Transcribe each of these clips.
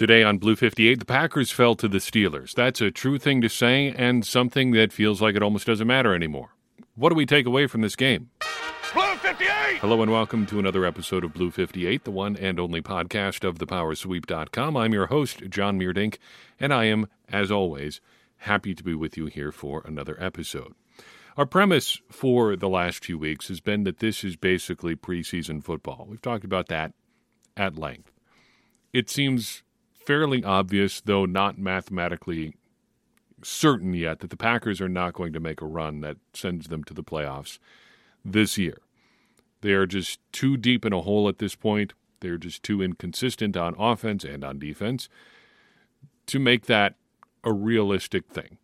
Today on Blue 58, the Packers fell to the Steelers. That's a true thing to say and something that feels like it almost doesn't matter anymore. What do we take away from this game? Blue 58! Hello and welcome to another episode of Blue 58, the one and only podcast of thepowersweep.com. I'm your host, John Meerdink, and I am, as always, happy to be with you here for another episode. Our premise for the last few weeks has been that this is basically preseason football. We've talked about that at length. It seems fairly obvious, though not mathematically certain yet, that the Packers are not going to make a run that sends them to the playoffs this year. They are just too deep in a hole at this point. They're just too inconsistent on offense and on defense to make that a realistic thing.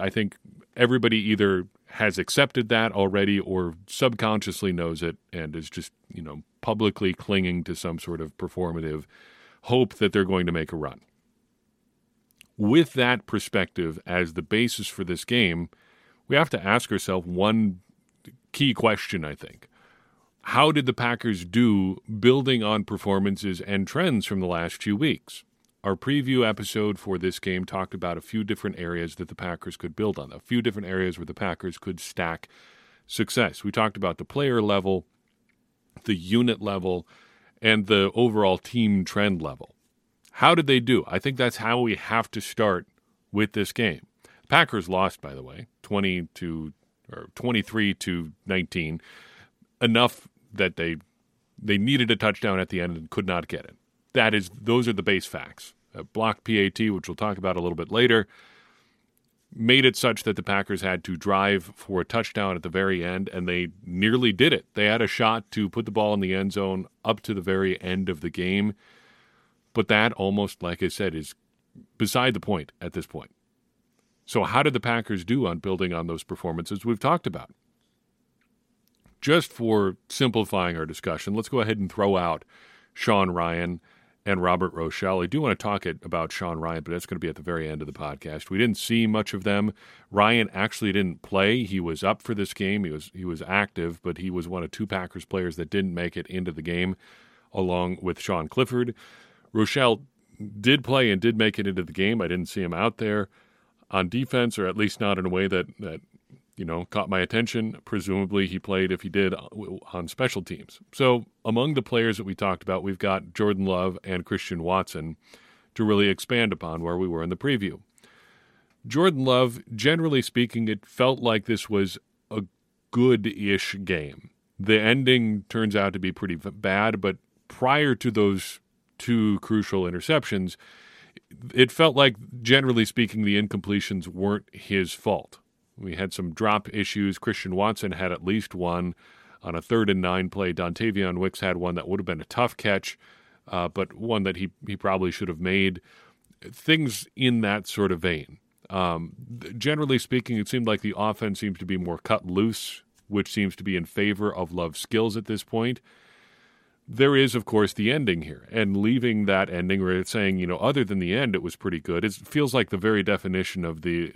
I think everybody either has accepted that already or subconsciously knows it and is just, publicly clinging to some sort of performative hope that they're going to make a run. With that perspective as the basis for this game, we have to ask ourselves one key question, I think. How did the Packers do building on performances and trends from the last few weeks? Our preview episode for this game talked about a few different areas that the Packers could build on, a few different areas where the Packers could stack success. We talked about the player level, the unit level, and the overall team trend level. How did they do? I think that's how we have to start with this game. Packers lost, by the way, 23-19, enough that they needed a touchdown at the end and could not get it. Those are the base facts. A blocked PAT, which we'll talk about a little bit later, made it such that the Packers had to drive for a touchdown at the very end, and they nearly did it. They had a shot to put the ball in the end zone up to the very end of the game, but that almost, like I said, is beside the point at this point. So how did the Packers do on building on those performances we've talked about? Just for simplifying our discussion, let's go ahead and throw out Sean Ryan and Robert Rochelle. I do want to talk about Sean Ryan, but that's going to be at the very end of the podcast. We didn't see much of them. Ryan actually didn't play. He was up for this game. He was active, but he was one of two Packers players that didn't make it into the game, along with Sean Clifford. Rochelle did play and did make it into the game. I didn't see him out there on defense, or at least not in a way that caught my attention. Presumably he played, if he did, on special teams. So among the players that we talked about, we've got Jordan Love and Christian Watson to really expand upon where we were in the preview. Jordan Love, generally speaking, it felt like this was a good-ish game. The ending turns out to be pretty bad, but prior to those two crucial interceptions, it felt like, generally speaking, the incompletions weren't his fault. We had some drop issues. Christian Watson had at least one on a 3rd and 9 play. Dontavion Wicks had one that would have been a tough catch, but one that he probably should have made. Things in that sort of vein. Generally speaking, it seemed like the offense seems to be more cut loose, which seems to be in favor of Love's skills at this point. There is, of course, the ending here, and leaving that ending where it's saying, other than the end, it was pretty good. It feels like the very definition of the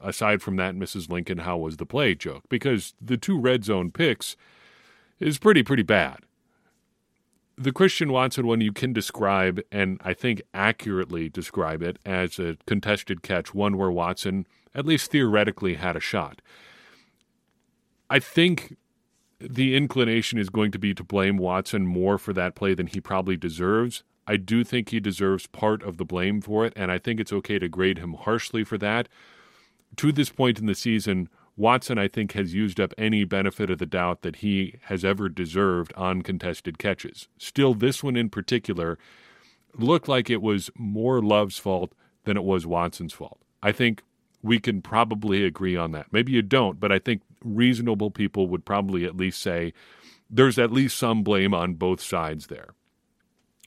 aside from that, Mrs. Lincoln, how was the play joke, because the two red zone picks is pretty bad. The Christian Watson one you can describe, and I think accurately describe it, as a contested catch, one where Watson at least theoretically had a shot. I think the inclination is going to be to blame Watson more for that play than he probably deserves. I do think he deserves part of the blame for it, and I think it's okay to grade him harshly for that. To this point in the season, Watson, I think, has used up any benefit of the doubt that he has ever deserved on contested catches. Still, this one in particular looked like it was more Love's fault than it was Watson's fault. I think we can probably agree on that. Maybe you don't, but I think reasonable people would probably at least say there's at least some blame on both sides there.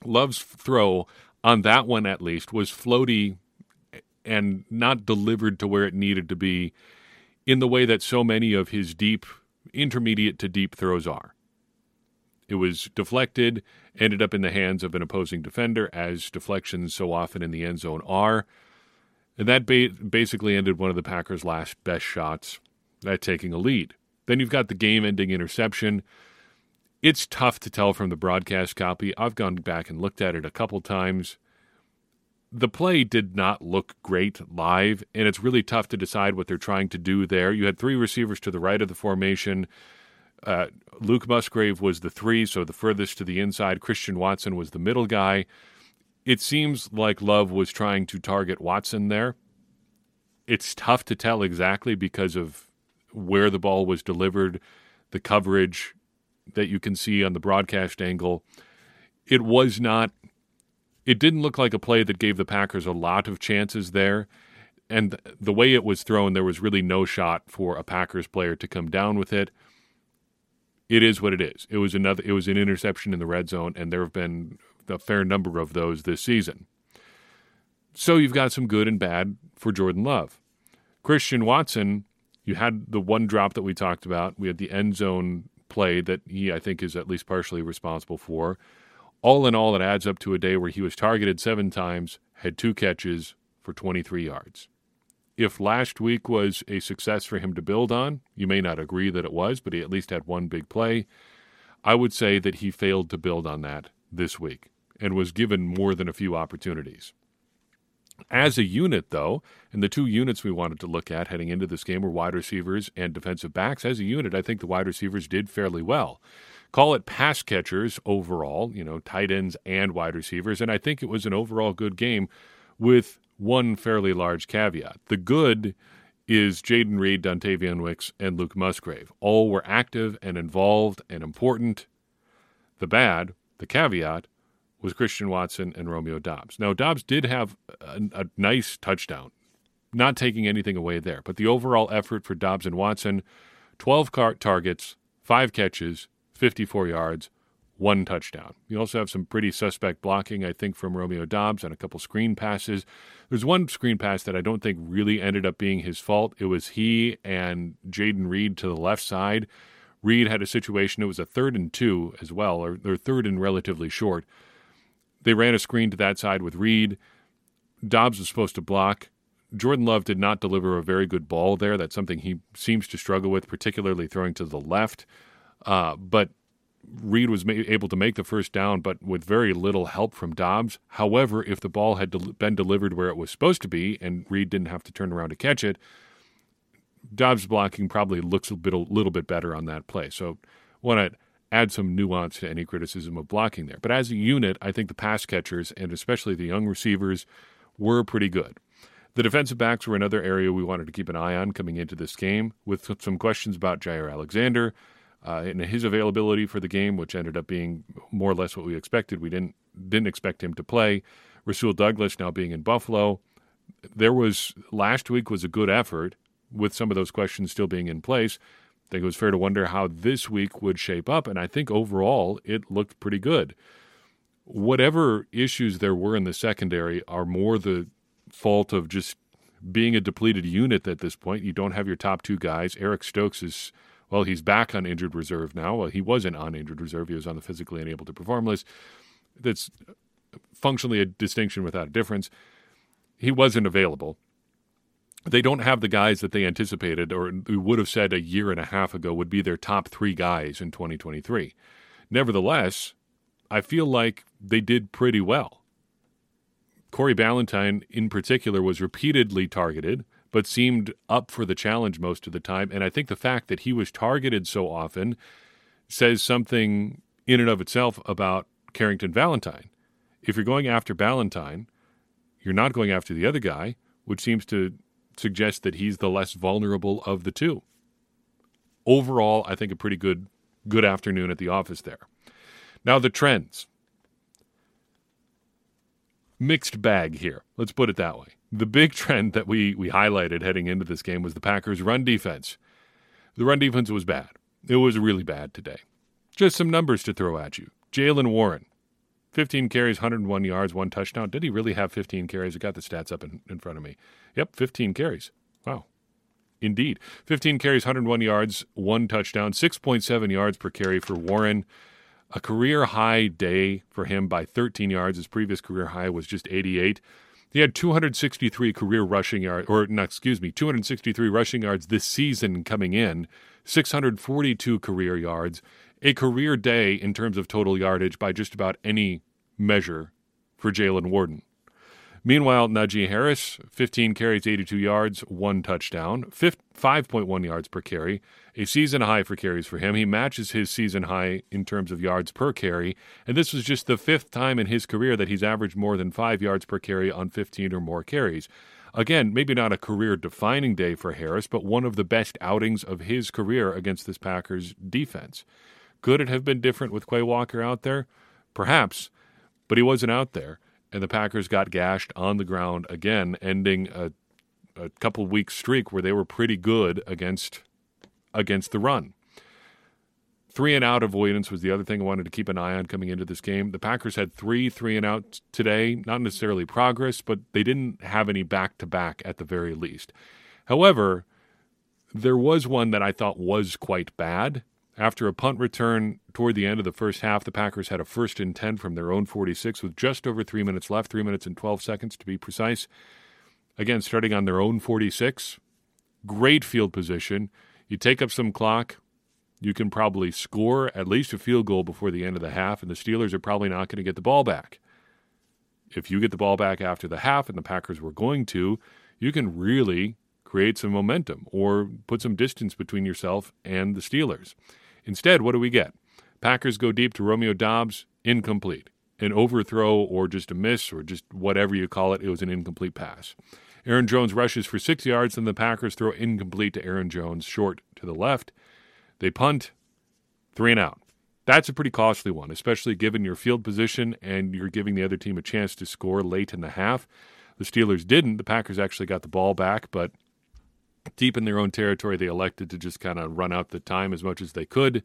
Love's throw on that one, at least, was floaty and not delivered to where it needed to be in the way that so many of his deep, intermediate to deep throws are. It was deflected, ended up in the hands of an opposing defender, as deflections so often in the end zone are. And that basically ended one of the Packers' last best shots at taking a lead. Then you've got the game-ending interception. It's tough to tell from the broadcast copy. I've gone back and looked at it a couple times. The play did not look great live, and it's really tough to decide what they're trying to do there. You had three receivers to the right of the formation. Luke Musgrave was the three, so the furthest to the inside. Christian Watson was the middle guy. It seems like Love was trying to target Watson there. It's tough to tell exactly because of where the ball was delivered, the coverage that you can see on the broadcast angle. It didn't look like a play that gave the Packers a lot of chances there. And the way it was thrown, there was really no shot for a Packers player to come down with it. It is what it is. It was an interception in the red zone, and there have been a fair number of those this season. So you've got some good and bad for Jordan Love. Christian Watson, you had the one drop that we talked about. We had the end zone play that he, I think, is at least partially responsible for. All in all, it adds up to a day where he was targeted 7 times, had 2 catches for 23 yards. If last week was a success for him to build on, you may not agree that it was, but he at least had one big play. I would say that he failed to build on that this week and was given more than a few opportunities. As a unit, though, and the two units we wanted to look at heading into this game were wide receivers and defensive backs. As a unit, I think the wide receivers did fairly well. Call it pass catchers overall, tight ends and wide receivers, and I think it was an overall good game with one fairly large caveat. The good is Jaden Reed, Dontavion Wicks, and Luke Musgrave. All were active and involved and important. The bad, the caveat, was Christian Watson and Romeo Dobbs. Now, Dobbs did have a nice touchdown, not taking anything away there, but the overall effort for Dobbs and Watson, 12 targets, 5 catches, 54 yards, 1 touchdown. You also have some pretty suspect blocking, I think, from Romeo Dobbs on a couple screen passes. There's one screen pass that I don't think really ended up being his fault. It was he and Jaden Reed to the left side. Reed had a situation. It was a 3rd and 2 as well, or 3rd and relatively short. They ran a screen to that side with Reed. Dobbs was supposed to block. Jordan Love did not deliver a very good ball there. That's something he seems to struggle with, particularly throwing to the left. But Reed was able to make the first down, but with very little help from Dobbs. However, if the ball had been delivered where it was supposed to be and Reed didn't have to turn around to catch it, Dobbs' blocking probably looks a little bit better on that play. So want to add some nuance to any criticism of blocking there. But as a unit, I think the pass catchers, and especially the young receivers, were pretty good. The defensive backs were another area we wanted to keep an eye on coming into this game, with some questions about Jair Alexander, and his availability for the game, which ended up being more or less what we expected. We didn't expect him to play. Rasul Douglas now being in Buffalo. Last week was a good effort, with some of those questions still being in place. I think it was fair to wonder how this week would shape up, and I think overall it looked pretty good. Whatever issues there were in the secondary are more the fault of just being a depleted unit at this point. You don't have your top 2 guys. Eric Stokes is... Well, he's back on injured reserve now. Well, he wasn't on injured reserve. He was on the physically unable to perform list. That's functionally a distinction without a difference. He wasn't available. They don't have the guys that they anticipated or would have said a year and a half ago would be their top 3 guys in 2023. Nevertheless, I feel like they did pretty well. Quay Walker, in particular, was repeatedly targeted, but seemed up for the challenge most of the time. And I think the fact that he was targeted so often says something in and of itself about Carrington Valentine. If you're going after Valentine, you're not going after the other guy, which seems to suggest that he's the less vulnerable of the two. Overall, I think a pretty good afternoon at the office there. Now the trends. Mixed bag here. Let's put it that way. The big trend that we highlighted heading into this game was the Packers' run defense. The run defense was bad. It was really bad today. Just some numbers to throw at you. Jaylen Warren, 15 carries, 101 yards, 1 touchdown. Did he really have 15 carries? I got the stats up in front of me. Yep, 15 carries. Wow. Indeed. 15 carries, 101 yards, 1 touchdown, 6.7 yards per carry for Warren. A career-high day for him by 13 yards. His previous career high was just 88. He had 263 rushing yards this season coming in, 642 career yards, a career day in terms of total yardage by just about any measure for Jaylen Warren. Meanwhile, Najee Harris, 15 carries, 82 yards, one touchdown, 5.1 yards per carry, a season high for carries for him. He matches his season high in terms of yards per carry, and this was just the fifth time in his career that he's averaged more than 5 yards per carry on 15 or more carries. Again, maybe not a career-defining day for Harris, but one of the best outings of his career against this Packers defense. Could it have been different with Quay Walker out there? Perhaps, but he wasn't out there. And the Packers got gashed on the ground again, ending a couple-week streak where they were pretty good against the run. 3-and-out avoidance was the other thing I wanted to keep an eye on coming into this game. The Packers had 3 3-and-outs today, not necessarily progress, but they didn't have any back-to-back at the very least. However, there was one that I thought was quite bad. After a punt return toward the end of the first half, the Packers had a 1st and 10 from their own 46 with just over 3 minutes left, 3 minutes and 12 seconds to be precise. Again, starting on their own 46, great field position. You take up some clock, you can probably score at least a field goal before the end of the half, and the Steelers are probably not going to get the ball back. If you get the ball back after the half, and the Packers were going to, you can really create some momentum or put some distance between yourself and the Steelers. Instead, what do we get? Packers go deep to Romeo Dobbs, incomplete. An overthrow or just a miss or just whatever you call it, it was an incomplete pass. Aaron Jones rushes for 6 yards, and the Packers throw incomplete to Aaron Jones, short to the left. They punt, 3-and-out. That's a pretty costly one, especially given your field position and you're giving the other team a chance to score late in the half. The Steelers didn't. The Packers actually got the ball back, but deep in their own territory, they elected to just kind of run out the time as much as they could,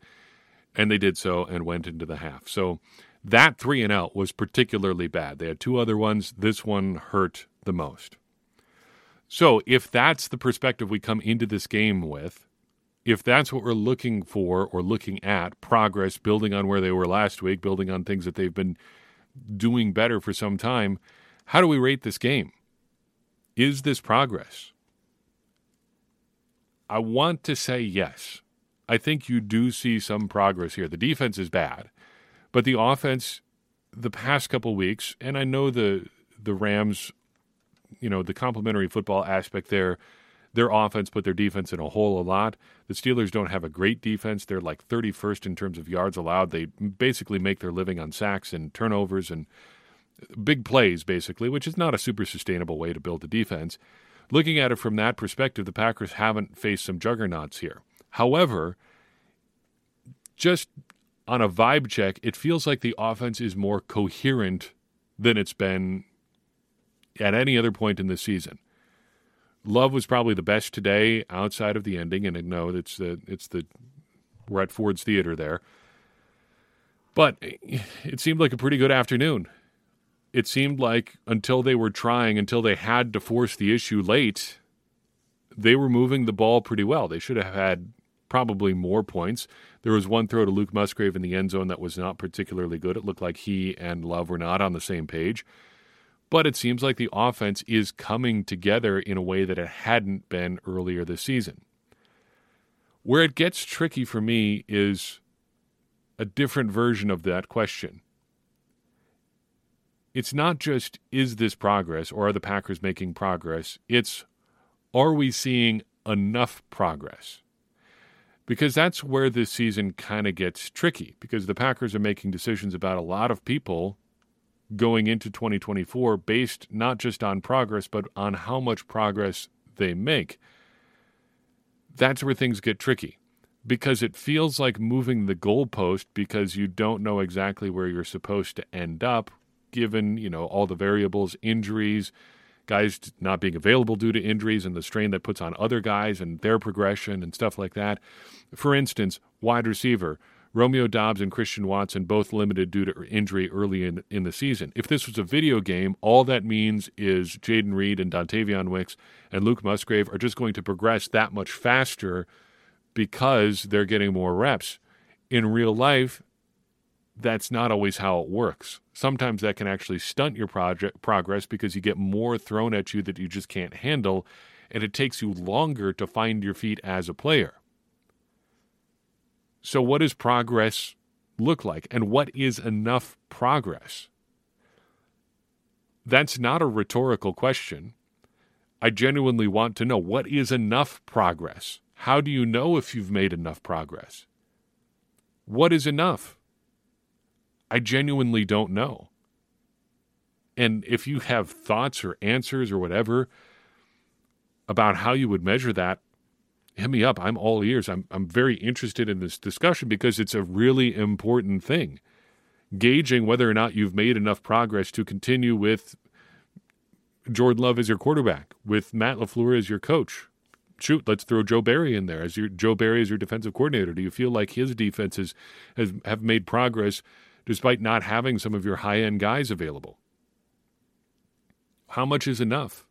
and they did so and went into the half. So that 3-and-out was particularly bad. They had two other ones. This one hurt the most. So if that's the perspective we come into this game with, if that's what we're looking for or looking at, progress, building on where they were last week, building on things that they've been doing better for some time, how do we rate this game? Is this progress? I want to say yes. I think you do see some progress here. The defense is bad, but the offense the past couple weeks, and I know the Rams, you know, the complimentary football aspect there, their offense put their defense in a hole a lot. The Steelers don't have a great defense. They're like 31st in terms of yards allowed. They basically make their living on sacks and turnovers and big plays, basically, which is not a super sustainable way to build a defense. Looking at it from that perspective, the Packers haven't faced some juggernauts here. However, just on a vibe check, it feels like the offense is more coherent than it's been at any other point in the season. Love was probably the best today outside of the ending, and no, we're at Ford's Theater there. But it seemed like a pretty good afternoon. It seemed like until they had to force the issue late, they were moving the ball pretty well. They should have had probably more points. There was one throw to Luke Musgrave in the end zone that was not particularly good. It looked like he and Love were not on the same page. But it seems like the offense is coming together in a way that it hadn't been earlier this season. Where it gets tricky for me is a different version of that question. It's not just, is this progress or are the Packers making progress? It's, are we seeing enough progress? Because that's where this season kind of gets tricky, because the Packers are making decisions about a lot of people going into 2024 based not just on progress, but on how much progress they make. That's where things get tricky, because it feels like moving the goalpost because you don't know exactly where you're supposed to end up, given, you know, all the variables, injuries, guys not being available due to injuries and the strain that puts on other guys and their progression and stuff like that. For instance, wide receiver, Romeo Dobbs and Christian Watson, both limited due to injury early in the season. If this was a video game, all that means is Jaden Reed and Dontavion Wicks and Luke Musgrave are just going to progress that much faster because they're getting more reps. In real life, that's not always how it works. Sometimes that can actually stunt your progress because you get more thrown at you that you just can't handle, and it takes you longer to find your feet as a player. So what does progress look like? And what is enough progress? That's not a rhetorical question. I genuinely want to know, what is enough progress? How do you know if you've made enough progress? What is enough? I genuinely don't know. And if you have thoughts or answers or whatever about how you would measure that, hit me up. I'm all ears. I'm very interested in this discussion because it's a really important thing. Gauging whether or not you've made enough progress to continue with Jordan Love as your quarterback, with Matt LaFleur as your coach. Shoot, let's throw Joe Barry in there. Joe Barry is your defensive coordinator. Do you feel like his defenses have made progress despite not having some of your high-end guys available? How much is enough?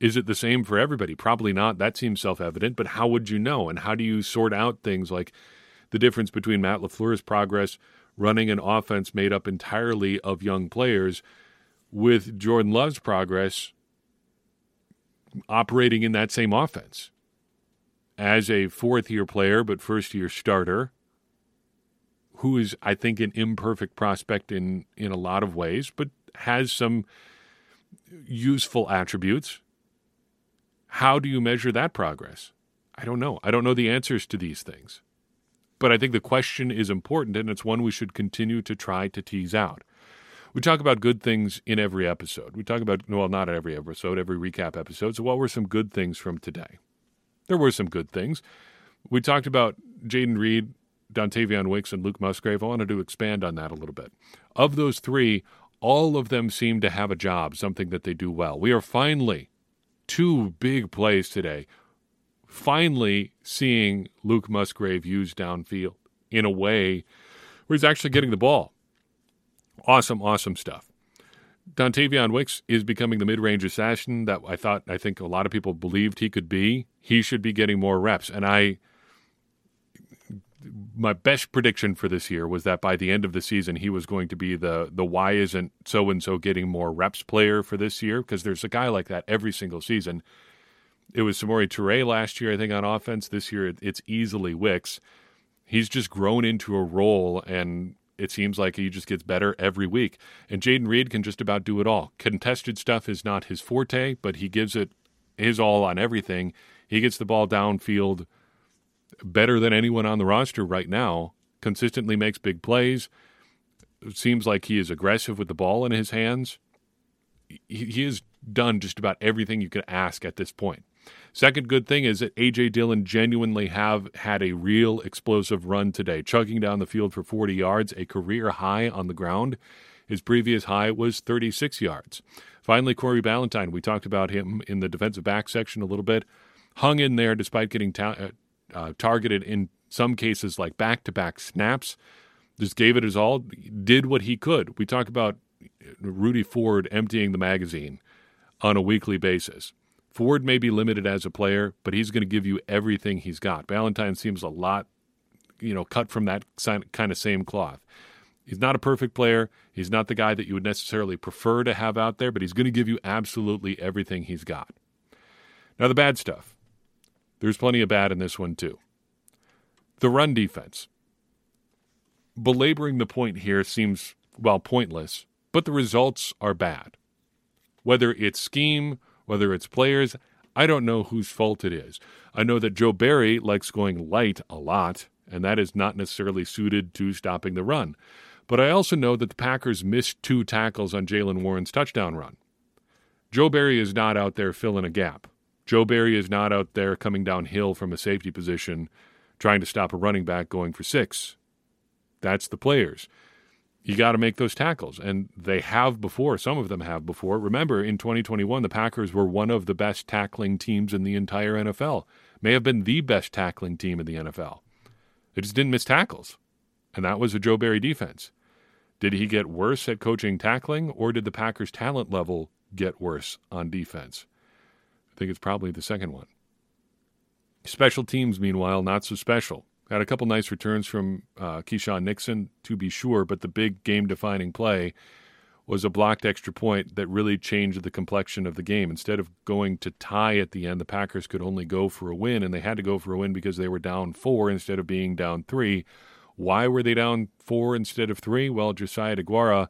Is it the same for everybody? Probably not. That seems self-evident, but how would you know? And how do you sort out things like the difference between Matt LaFleur's progress running an offense made up entirely of young players with Jordan Love's progress operating in that same offense as a fourth-year player but first-year starter who is, I think, an imperfect prospect in a lot of ways but has some useful attributes? How do you measure that progress? I don't know. I don't know the answers to these things. But I think the question is important, and it's one we should continue to try to tease out. We talk about good things in every episode. We talk about, well, not every episode, every recap episode. So what were some good things from today? There were some good things. We talked about Jaden Reed, Dontavion Wicks, and Luke Musgrave. I wanted to expand on that a little bit. Of those three, all of them seem to have a job, something that they do well. We are finally, two big plays today, finally seeing Luke Musgrave used downfield in a way where he's actually getting the ball. Awesome, awesome stuff. Dontavion Wicks is becoming the mid-range assassin that I think a lot of people believed he could be. He should be getting more reps. And my best prediction for this year was that by the end of the season, he was going to be the why isn't so-and-so getting more reps player for this year, because there's a guy like that every single season. It was Samori Touré last year, I think, on offense. This year, it's easily Wicks. He's just grown into a role, and it seems like he just gets better every week. And Jaden Reed can just about do it all. Contested stuff is not his forte, but he gives it his all on everything. He gets the ball downfield better than anyone on the roster right now, consistently makes big plays. It seems like he is aggressive with the ball in his hands. He has done just about everything you could ask at this point. Second good thing is that A.J. Dillon genuinely have had a real explosive run today, chugging down the field for 40 yards, a career high on the ground. His previous high was 36 yards. Finally, Quay Walker, we talked about him in the defensive back section a little bit, hung in there despite getting targeted in some cases like back-to-back snaps, just gave it his all, did what he could. We talk about Rudy Ford emptying the magazine on a weekly basis. Ford may be limited as a player, but he's going to give you everything he's got. Valentine seems a lot, cut from that kind of same cloth. He's not a perfect player. He's not the guy that you would necessarily prefer to have out there, but he's going to give you absolutely everything he's got. Now, the bad stuff. There's plenty of bad in this one, too. The run defense. Belaboring the point here seems, pointless, but the results are bad. Whether it's scheme, whether it's players, I don't know whose fault it is. I know that Joe Barry likes going light a lot, and that is not necessarily suited to stopping the run. But I also know that the Packers missed two tackles on Jaylen Warren's touchdown run. Joe Barry is not out there filling a gap. Joe Barry is not out there coming downhill from a safety position trying to stop a running back going for six. That's the players. You got to make those tackles, and they have before. Some of them have before. Remember, in 2021, the Packers were one of the best tackling teams in the entire NFL. May have been the best tackling team in the NFL. They just didn't miss tackles, and that was a Joe Barry defense. Did he get worse at coaching tackling, or did the Packers' talent level get worse on defense? I think it's probably the second one. Special teams, meanwhile, not so special. Had a couple nice returns from Keyshawn Nixon, to be sure, but the big game-defining play was a blocked extra point that really changed the complexion of the game. Instead of going to tie at the end, the Packers could only go for a win, and they had to go for a win because they were down 4 instead of being down 3 Why were they down 4 instead of 3? Well, Josiah DeGuara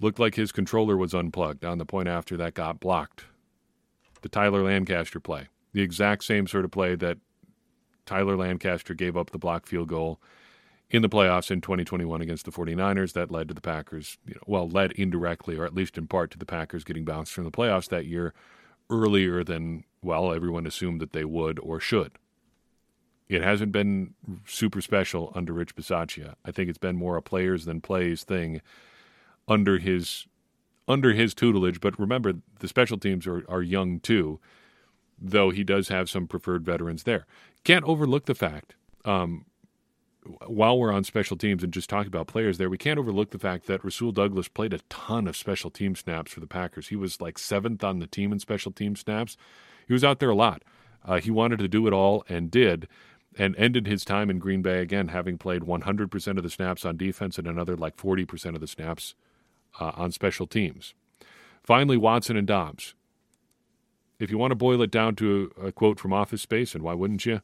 looked like his controller was unplugged on the point after that got blocked. The Tyler Lancaster play, the exact same sort of play that Tyler Lancaster gave up the block field goal in the playoffs in 2021 against the 49ers. That led to the Packers, led indirectly or at least in part to the Packers getting bounced from the playoffs that year earlier than, everyone assumed that they would or should. It hasn't been super special under Rich Bisaccia. I think it's been more a players than plays thing under his tutelage. But remember, the special teams are young too, though he does have some preferred veterans there. Can't overlook the fact, while we're on special teams and just talking about players there, we can't overlook the fact that Rasul Douglas played a ton of special team snaps for the Packers. He was 7th on the team in special team snaps. He was out there a lot. He wanted to do it all and did, and ended his time in Green Bay again, having played 100% of the snaps on defense and another 40% of the snaps on special teams. Finally, Watson and Dobbs. If you want to boil it down to a quote from Office Space, and why wouldn't you?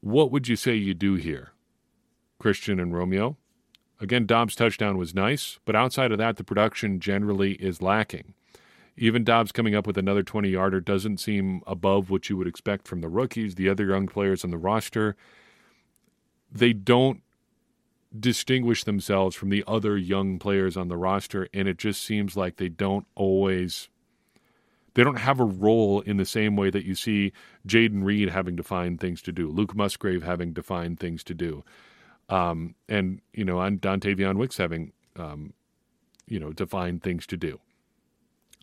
What would you say you do here, Christian and Romeo? Again, Dobbs' touchdown was nice, but outside of that, the production generally is lacking. Even Dobbs coming up with another 20-yarder doesn't seem above what you would expect from the rookies, the other young players on the roster. They don't distinguish themselves from the other young players on the roster, and it just seems like they don't always... They don't have a role in the same way that you see Jaden Reed having to find things to do, Luke Musgrave having to find things to do, and Dontavion Wicks having, to find things to do.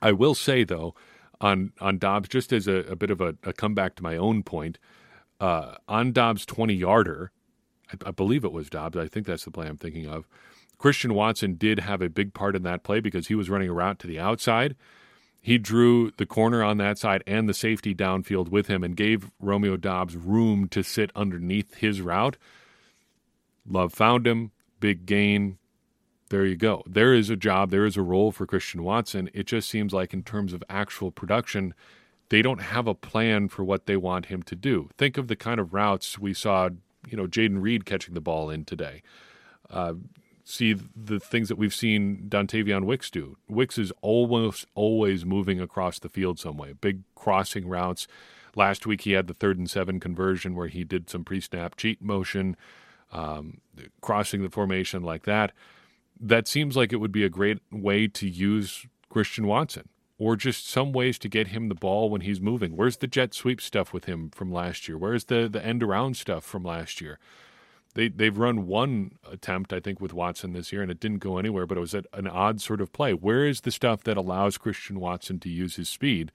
I will say, though, on Dobbs, just as a bit of a comeback to my own point, on Dobbs' 20-yarder, I believe it was Dobbs, I think that's the play I'm thinking of, Christian Watson did have a big part in that play because he was running a route to the outside. He drew the corner on that side and the safety downfield with him and gave Romeo Dobbs room to sit underneath his route. Love found him. Big gain. There you go. There is a job. There is a role for Christian Watson. It just seems like in terms of actual production, they don't have a plan for what they want him to do. Think of the kind of routes we saw, Jaden Reed catching the ball in today. See the things that we've seen Dontavion Wicks do. Wicks is almost always moving across the field some way. Big crossing routes. Last week he had the 3rd and 7 conversion where he did some pre-snap cheat motion, crossing the formation like that. That seems like it would be a great way to use Christian Watson, or just some ways to get him the ball when he's moving. Where's the jet sweep stuff with him from last year? Where's the end-around stuff from last year? They've run one attempt, I think, with Watson this year, and it didn't go anywhere, but it was an odd sort of play. Where is the stuff that allows Christian Watson to use his speed?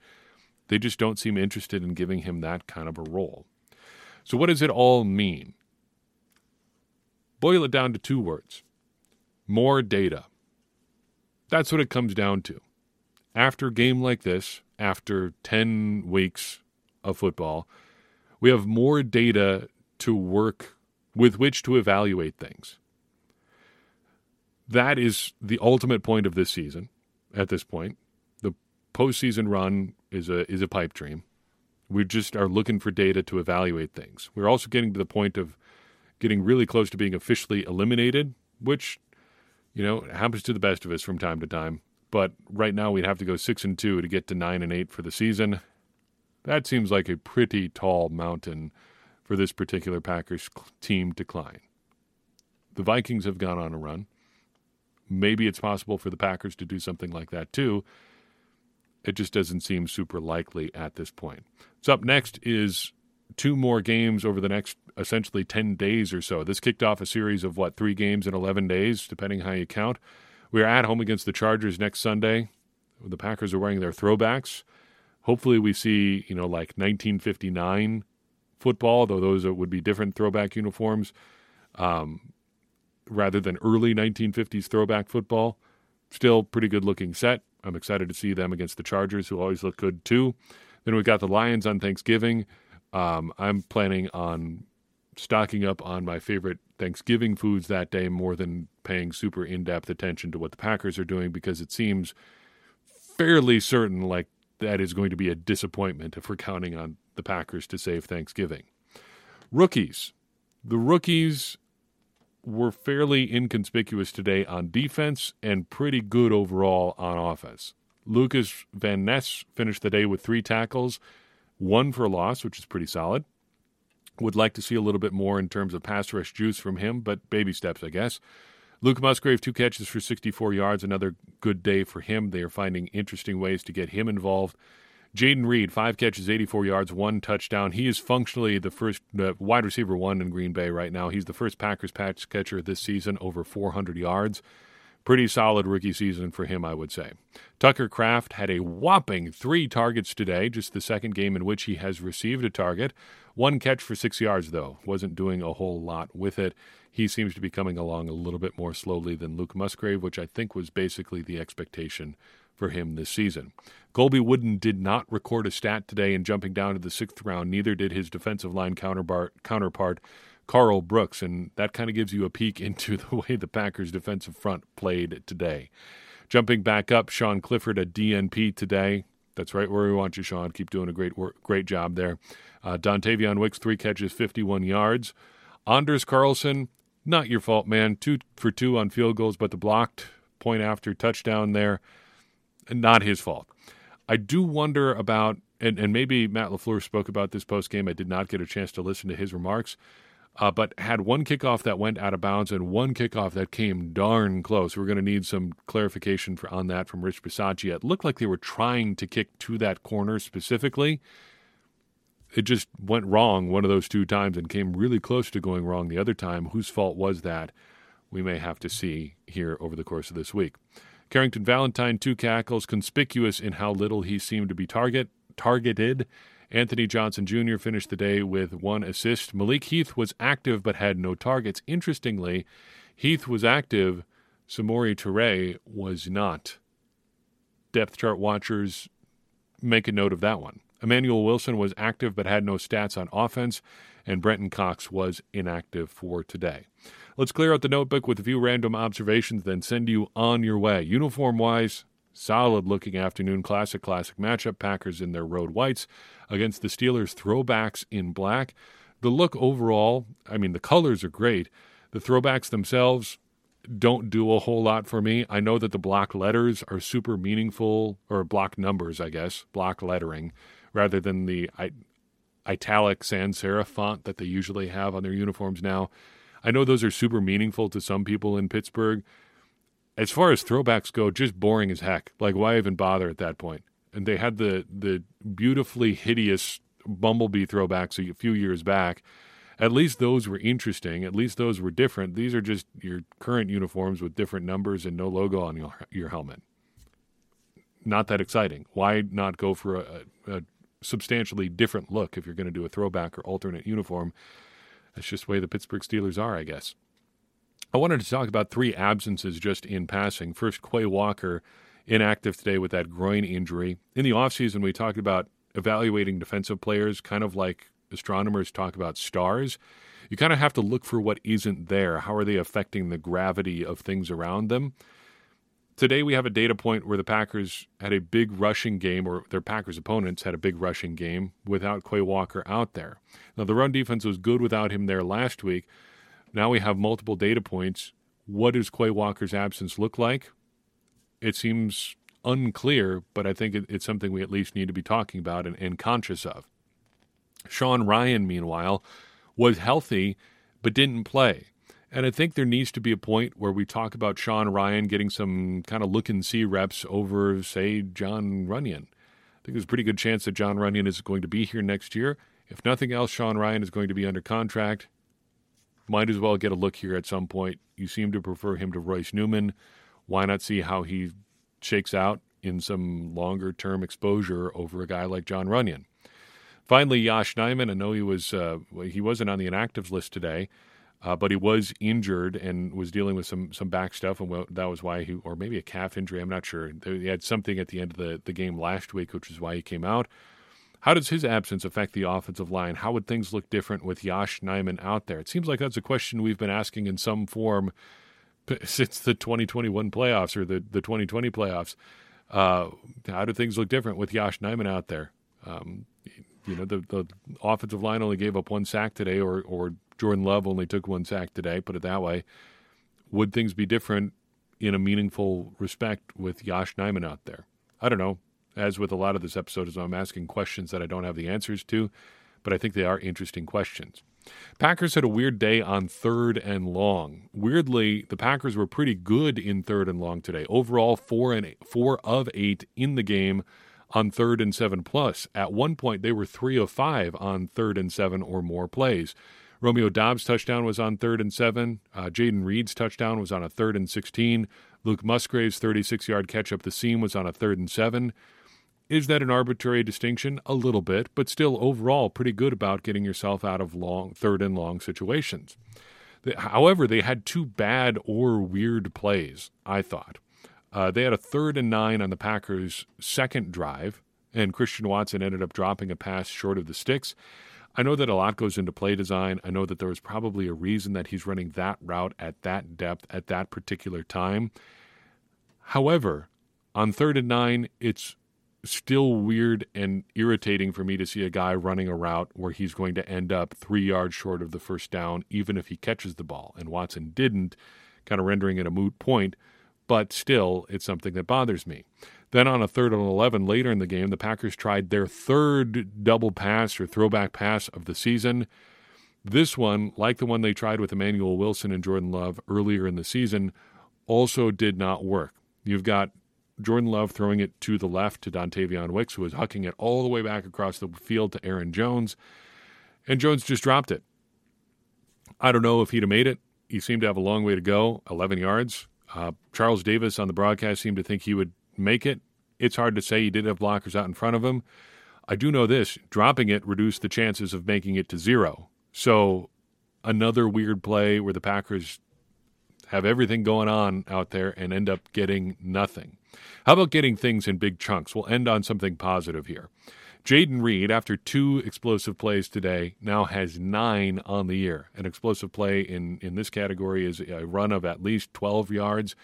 They just don't seem interested in giving him that kind of a role. So what does it all mean? Boil it down to 2 words. More data. That's what it comes down to. After a game like this, after 10 weeks of football, we have more data to work with which to evaluate things. That is the ultimate point of this season at this point. The postseason run is a pipe dream. We just are looking for data to evaluate things. We're also getting to the point of getting really close to being officially eliminated, which, happens to the best of us from time to time. But right now we'd have to go 6-2 to get to 9-8 for the season. That seems like a pretty tall mountain for this particular Packers team to climb. The Vikings have gone on a run. Maybe it's possible for the Packers to do something like that too. It just doesn't seem super likely at this point. So up next is 2 more games over the next essentially 10 days or so. This kicked off a series of 3 games in 11 days, depending how you count. We are at home against the Chargers next Sunday. The Packers are wearing their throwbacks. Hopefully we see, 1959 football, though those would be different throwback uniforms, rather than early 1950s throwback football. Still pretty good-looking set. I'm excited to see them against the Chargers, who always look good, too. Then we've got the Lions on Thanksgiving. I'm planning on stocking up on my favorite Thanksgiving foods that day more than paying super in-depth attention to what the Packers are doing, because it seems fairly certain that is going to be a disappointment if we're counting on the Packers to save Thanksgiving. Rookies. The rookies were fairly inconspicuous today on defense and pretty good overall on offense. Lucas Van Ness finished the day with 3 tackles, 1 for a loss, which is pretty solid. Would like to see a little bit more in terms of pass rush juice from him, but baby steps, I guess. Luke Musgrave, 2 catches for 64 yards, another good day for him. They are finding interesting ways to get him involved. Jaden Reed, 5 catches, 84 yards, 1 touchdown. He is functionally the first wide receiver one in Green Bay right now. He's the first Packers pass catcher this season over 400 yards. Pretty solid rookie season for him, I would say. Tucker Kraft had a whopping 3 targets today, just the second game in which he has received a target. 1 catch for 6 yards, though. Wasn't doing a whole lot with it. He seems to be coming along a little bit more slowly than Luke Musgrave, which I think was basically the expectation for him this season. Colby Wooden did not record a stat today in jumping down to the 6th round. Neither did his defensive line counterpart Carl Brooks, and that kind of gives you a peek into the way the Packers' defensive front played today. Jumping back up, Sean Clifford, a DNP today. That's right where we want you, Sean. Keep doing a great job there. Dontavion Wicks, 3 catches, 51 yards. Anders Carlson, not your fault, man. 2 for 2 on field goals, but the blocked point after touchdown there. Not his fault. I do wonder about, and maybe Matt LaFleur spoke about this postgame. I did not get a chance to listen to his remarks, but had 1 kickoff that went out of bounds and 1 kickoff that came darn close. We're going to need some clarification on that from Rich Bisaccia. It looked like they were trying to kick to that corner specifically. It just went wrong one of those 2 times and came really close to going wrong the other time. Whose fault was that? We may have to see here over the course of this week. Carrington Valentine, 2 tackles, conspicuous in how little he seemed to be targeted. Anthony Johnson Jr. finished the day with 1 assist. Malik Heath was active but had no targets. Interestingly, Heath was active. Samori Touré was not. Depth chart watchers make a note of that one. Emmanuel Wilson was active but had no stats on offense, and Brenton Cox was inactive for today. Let's clear out the notebook with a few random observations, then send you on your way. Uniform-wise, solid-looking afternoon. Classic matchup. Packers in their road whites against the Steelers throwbacks in black. The look overall, I mean, the colors are great. The throwbacks themselves don't do a whole lot for me. I know that the block letters are super meaningful, or block numbers, I guess, block lettering, rather than the italic sans serif font that they usually have on their uniforms now. I know those are super meaningful to some people in Pittsburgh. As far as throwbacks go, just boring as heck. Like, why even bother at that point? And they had the beautifully hideous Bumblebee throwbacks a few years back. At least those were interesting. At least those were different. These are just your current uniforms with different numbers and no logo on your helmet. Not that exciting. Why not go for a substantially different look if you're going to do a throwback or alternate uniform? That's just the way the Pittsburgh Steelers are, I guess. I wanted to talk about 3 absences just in passing. First, Quay Walker, inactive today with that groin injury. In the offseason, we talked about evaluating defensive players, kind of like astronomers talk about stars. You kind of have to look for what isn't there. How are they affecting the gravity of things around them? Today we have a data point where the Packers had a big rushing game, or their Packers opponents had a big rushing game without Quay Walker out there. Now, the run defense was good without him there last week. Now we have multiple data points. What does Quay Walker's absence look like? It seems unclear, but I think it's something we at least need to be talking about and conscious of. Sean Ryan, meanwhile, was healthy but didn't play. And I think there needs to be a point where we talk about Sean Ryan getting some kind of look-and-see reps over, say, John Runyon. I think there's a pretty good chance that John Runyon is going to be here next year. If nothing else, Sean Ryan is going to be under contract. Might as well get a look here at some point. You seem to prefer him to Royce Newman. Why not see how he shakes out in some longer-term exposure over a guy like John Runyon? Finally, Josh Nyman, I know he wasn't on the inactives list today, but he was injured and was dealing with some back stuff, and that was why or maybe a calf injury, I'm not sure. He had something at the end of the game last week, which is why he came out. How does his absence affect the offensive line? How would things look different with Josh Nyman out there? It seems like that's a question we've been asking in some form since the 2021 playoffs or the 2020 playoffs. How do things look different with Josh Nyman out there? The offensive line only gave up 1 sack today or Jordan Love only took one sack today, put it that way. Would things be different in a meaningful respect with Josh Nyman out there? I don't know. As with a lot of this episode, I'm asking questions that I don't have the answers to, but I think they are interesting questions. Packers had a weird day on third and long. Weirdly, the Packers were pretty good in third and long today. Overall, 4 of 8 in the game on third and 7+. At one point, they were 3 of 5 on third and 7 or more plays. Romeo Dobbs' touchdown was on third and 7. Jaden Reed's touchdown was on a third and 16. Luke Musgrave's 36-yard catch up the seam was on a third and 7. Is that an arbitrary distinction? A little bit, but still overall pretty good about getting yourself out of long third and long situations. However, they had two bad or weird plays, I thought. They had a third and 9 on the Packers' second drive, and Christian Watson ended up dropping a pass short of the sticks. I know that a lot goes into play design. I know that there was probably a reason that he's running that route at that depth at that particular time. However, on third and 9, it's still weird and irritating for me to see a guy running a route where he's going to end up 3 yards short of the first down, even if he catches the ball. And Watson didn't, kind of rendering it a moot point, but still, it's something that bothers me. Then on a third and 11 later in the game, the Packers tried their third double pass or throwback pass of the season. This one, like the one they tried with Emmanuel Wilson and Jordan Love earlier in the season, also did not work. You've got Jordan Love throwing it to the left to Dontavion Wicks, who was hucking it all the way back across the field to Aaron Jones, and Jones just dropped it. I don't know if he'd have made it. He seemed to have a long way to go, 11 yards. Charles Davis on the broadcast seemed to think he would make it. It's hard to say. He did have blockers out in front of him. I do know this, dropping it reduced the chances of making it to 0. So another weird play where the Packers have everything going on out there and end up getting nothing. How about getting things in big chunks? We'll end on something positive here. Jaden Reed, after 2 explosive plays today, now has 9 on the year. An explosive play in this category is a run of at least 12 yards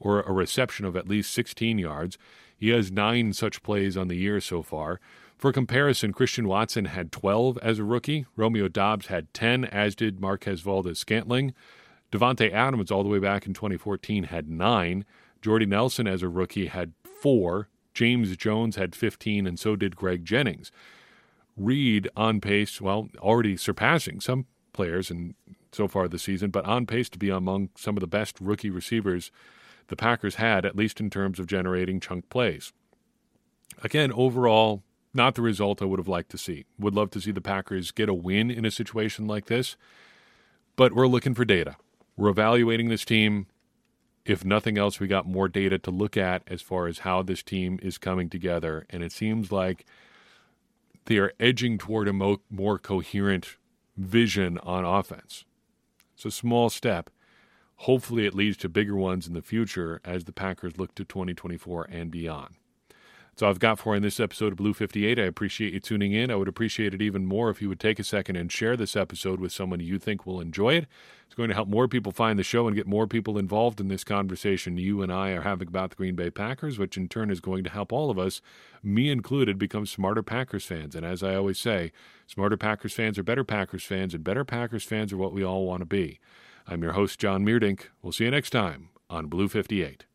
or a reception of at least 16 yards. He has 9 such plays on the year so far. For comparison, Christian Watson had 12 as a rookie. Romeo Dobbs had 10, as did Marquez Valdes-Scantling. Devontae Adams, all the way back in 2014, had 9. Jordy Nelson, as a rookie, had 4. James Jones had 15, and so did Greg Jennings. Reed on pace, well, already surpassing some players and so far this season, but on pace to be among some of the best rookie receivers the Packers had, at least in terms of generating chunk plays. Again, overall, not the result I would have liked to see. Would love to see the Packers get a win in a situation like this, but we're looking for data. We're evaluating this team. If nothing else, we got more data to look at as far as how this team is coming together, and it seems like they are edging toward a more coherent vision on offense. It's a small step. Hopefully it leads to bigger ones in the future as the Packers look to 2024 and beyond. That's all I've got for you in this episode of Blue 58. I appreciate you tuning in. I would appreciate it even more if you would take a second and share this episode with someone you think will enjoy it. It's going to help more people find the show and get more people involved in this conversation you and I are having about the Green Bay Packers, which in turn is going to help all of us, me included, become smarter Packers fans. And as I always say, smarter Packers fans are better Packers fans, and better Packers fans are what we all want to be. I'm your host, John Meerdink. We'll see you next time on Blue 58.